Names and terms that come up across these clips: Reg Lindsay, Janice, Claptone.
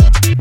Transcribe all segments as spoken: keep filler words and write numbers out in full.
Thank you.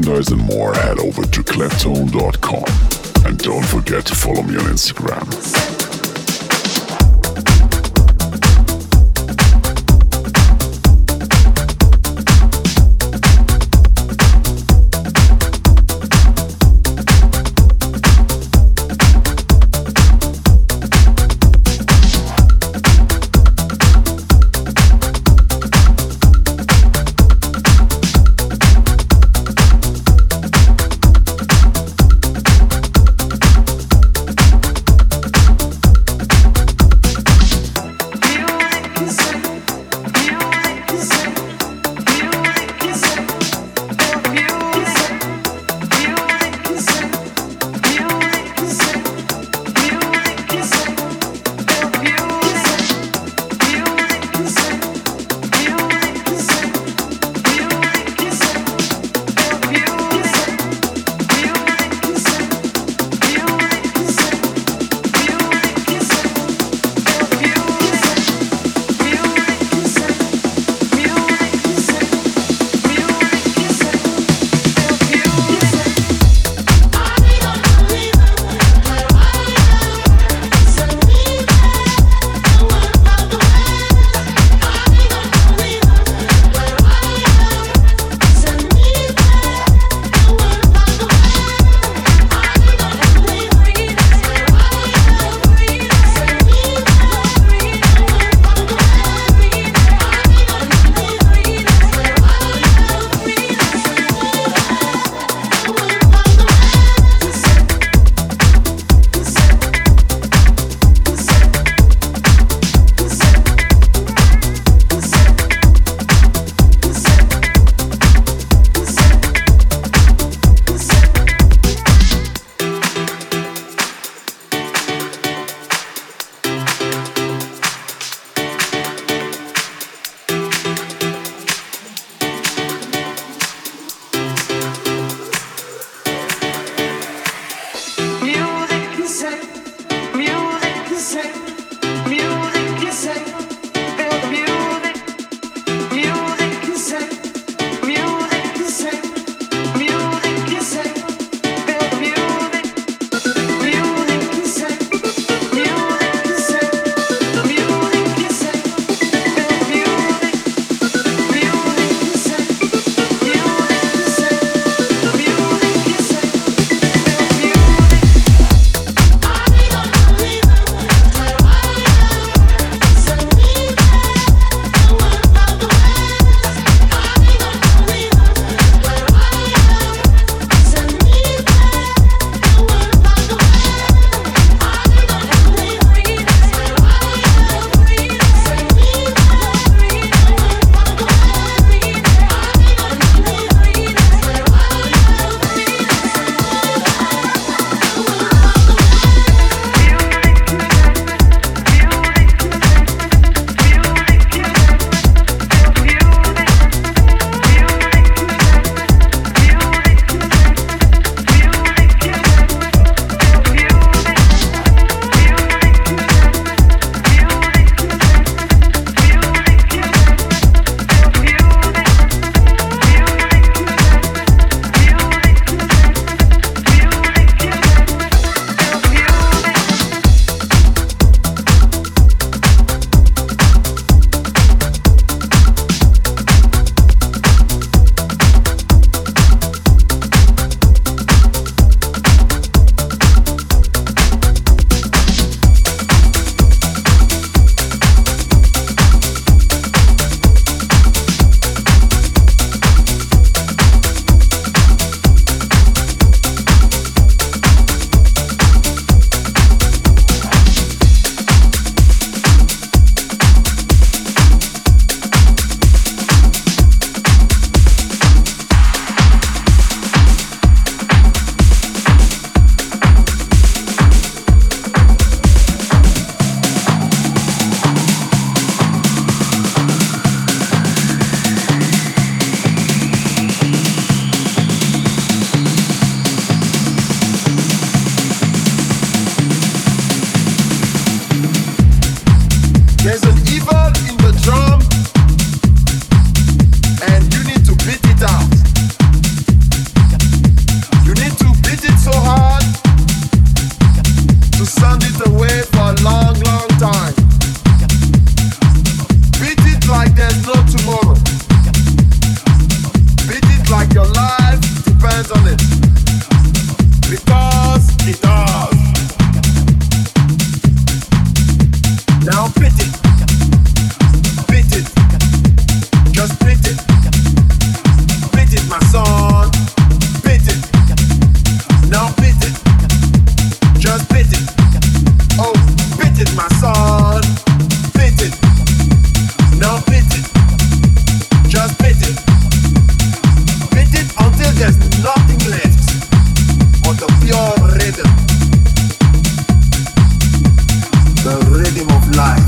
merchandise and more, head over to claptone dot com. And don't forget to follow me on Instagram. is the way for a long, long time. Beat it like there's no tomorrow. Beat it like your life depends on it. Because it does. Now beat it. Beat it. Just beat it. Beat it, my son. Beat it. Now beat it. Just beat it. Oh, beat it, my son. Beat it. Now beat it. Just beat it. Beat it until there's nothing left but the pure rhythm. The rhythm of life.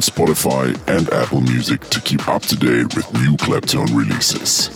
Spotify and Apple Music to keep up to date with new Claptone releases.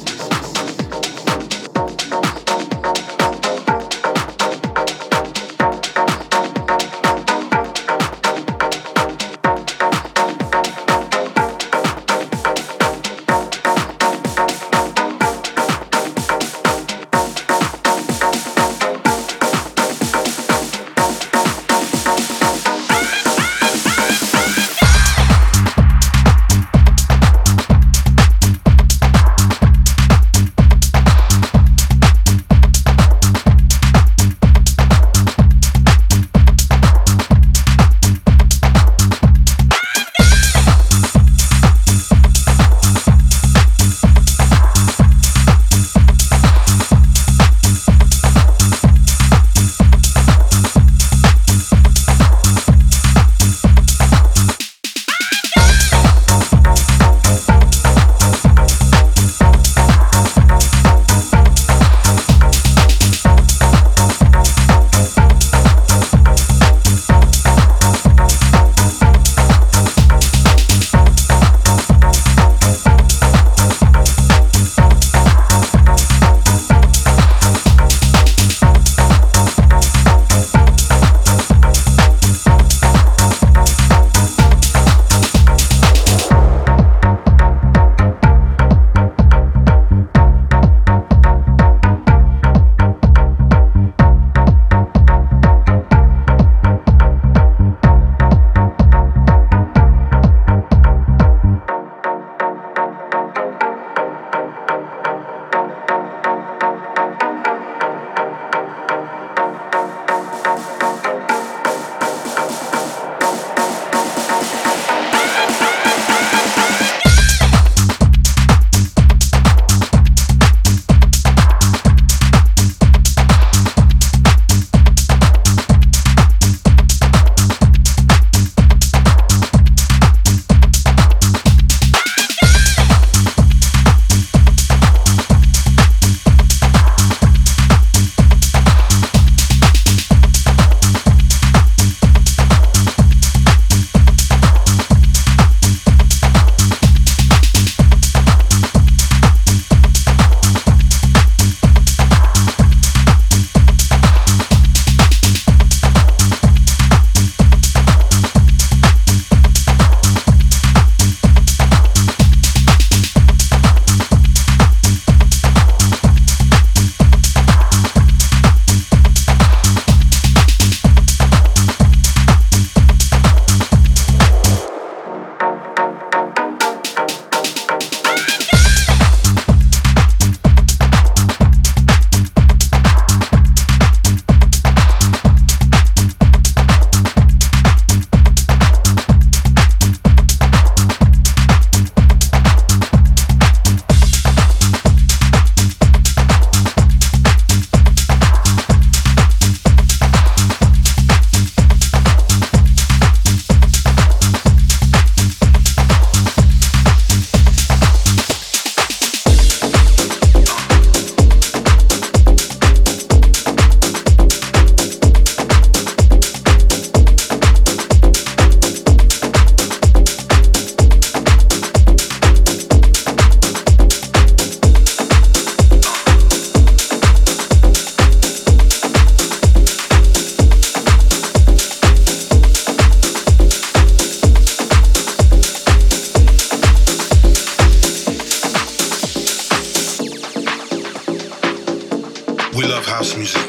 We love house music.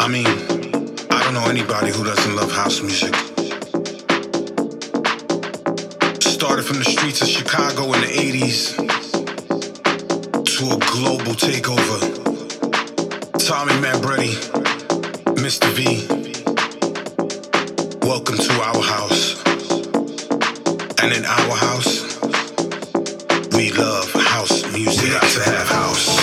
I mean, I don't know anybody who doesn't love house music. Started from the streets of Chicago in the eighties to a global takeover. Tommy Manbretti, Mister V, welcome to our house. And in our house, we love house music. We got to have house.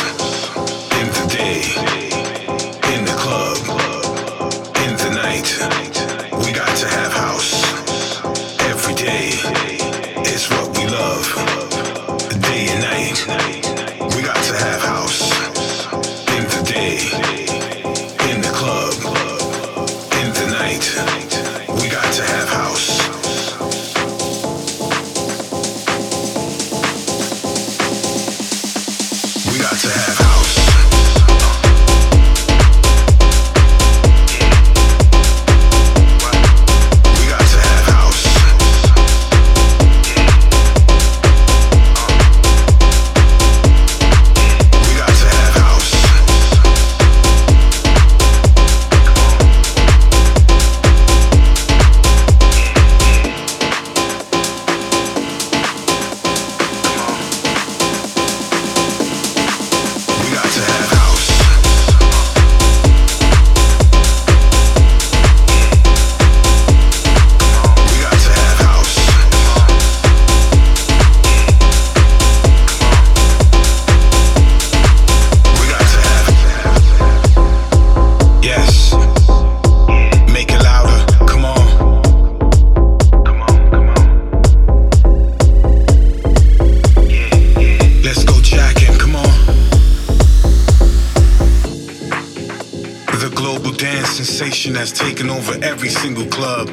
Has taken over every single club,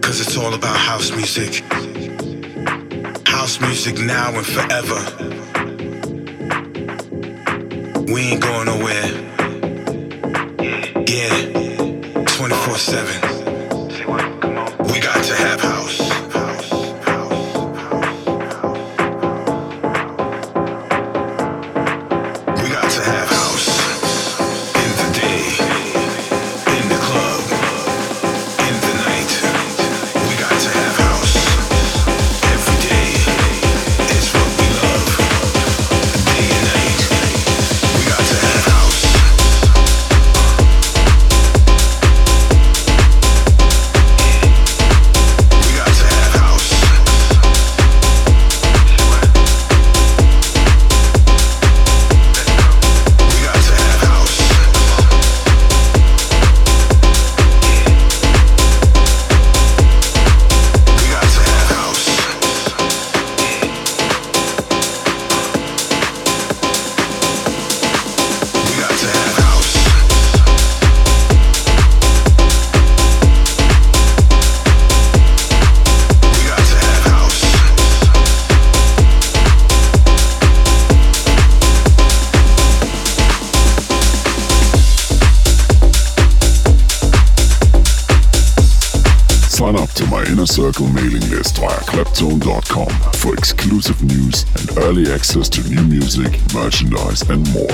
'cause it's all about house music. House music now and forever. We ain't going nowhere. Yeah, twenty-four seven. We got to have house. We got to have house. Circle mailing list via claptone dot com for exclusive news and early access to new music, merchandise and more.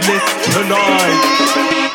business tonight.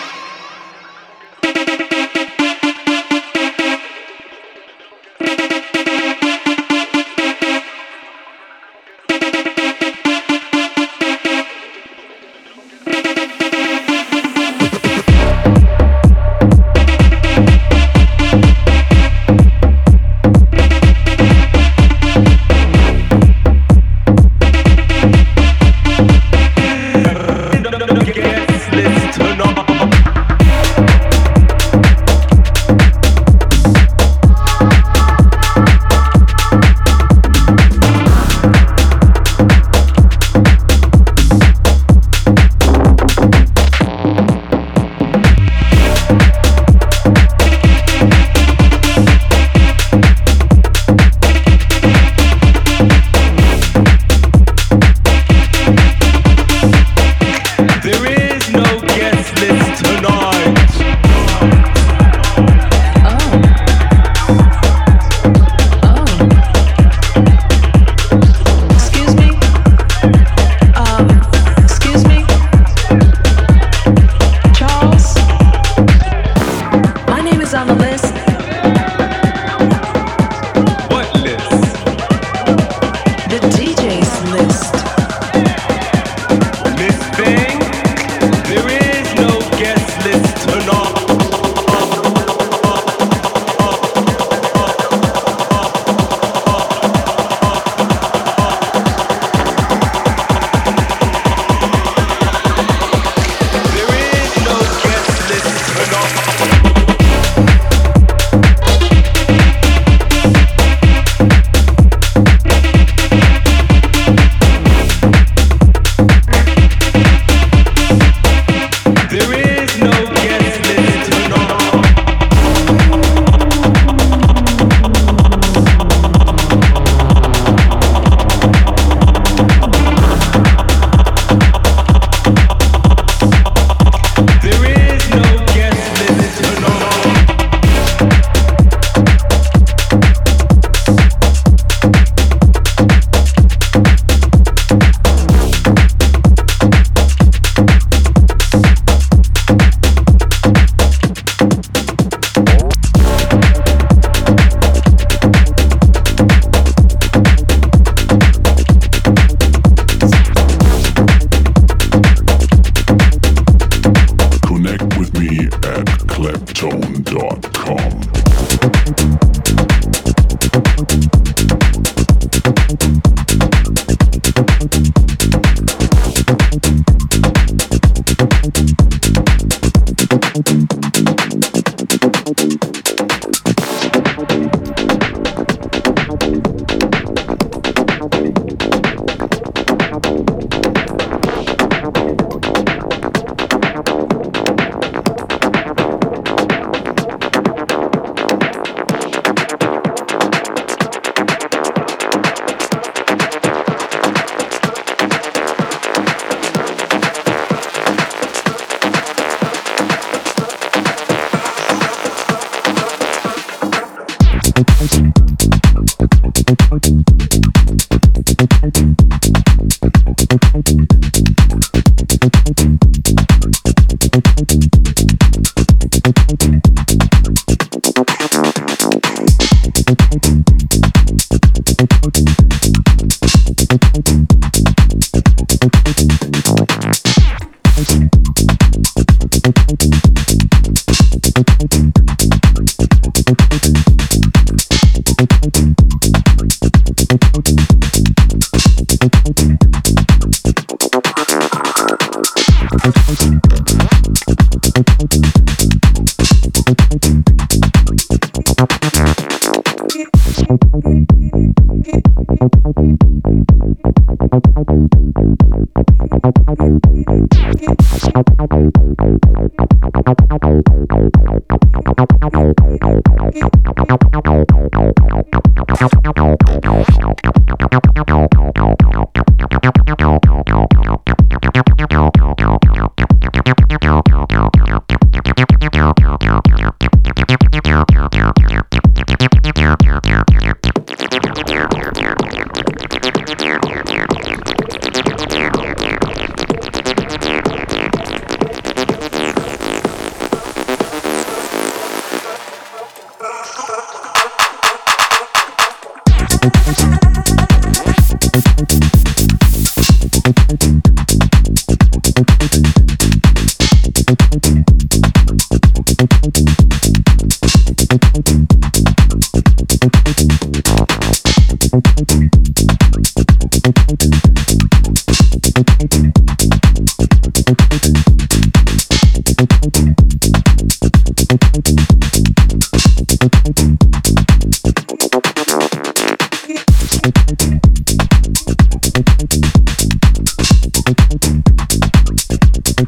At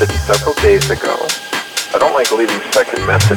the tone, please record your message.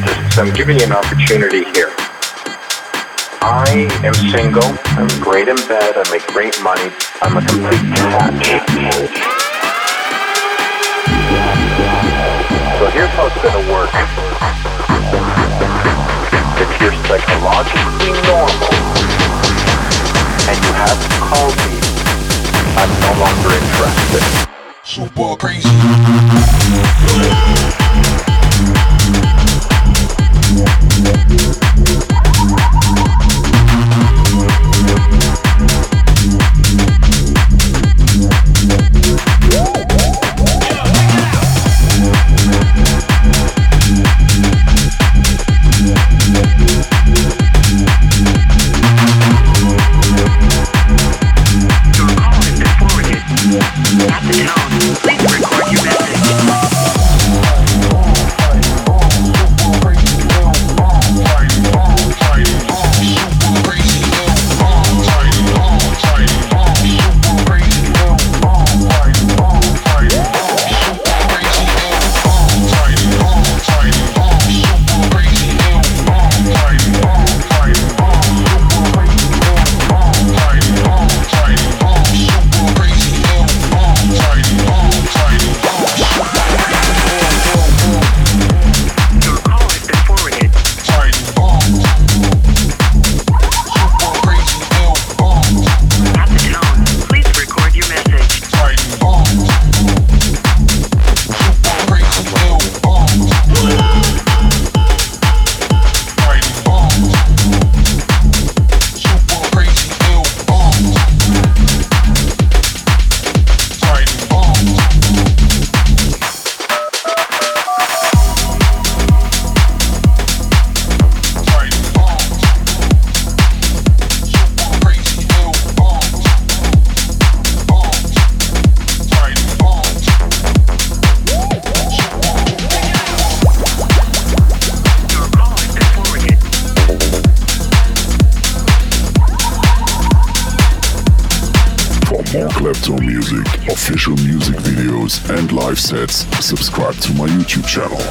Claptone music, official music videos, and live sets, subscribe to my YouTube channel.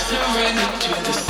Surrender to the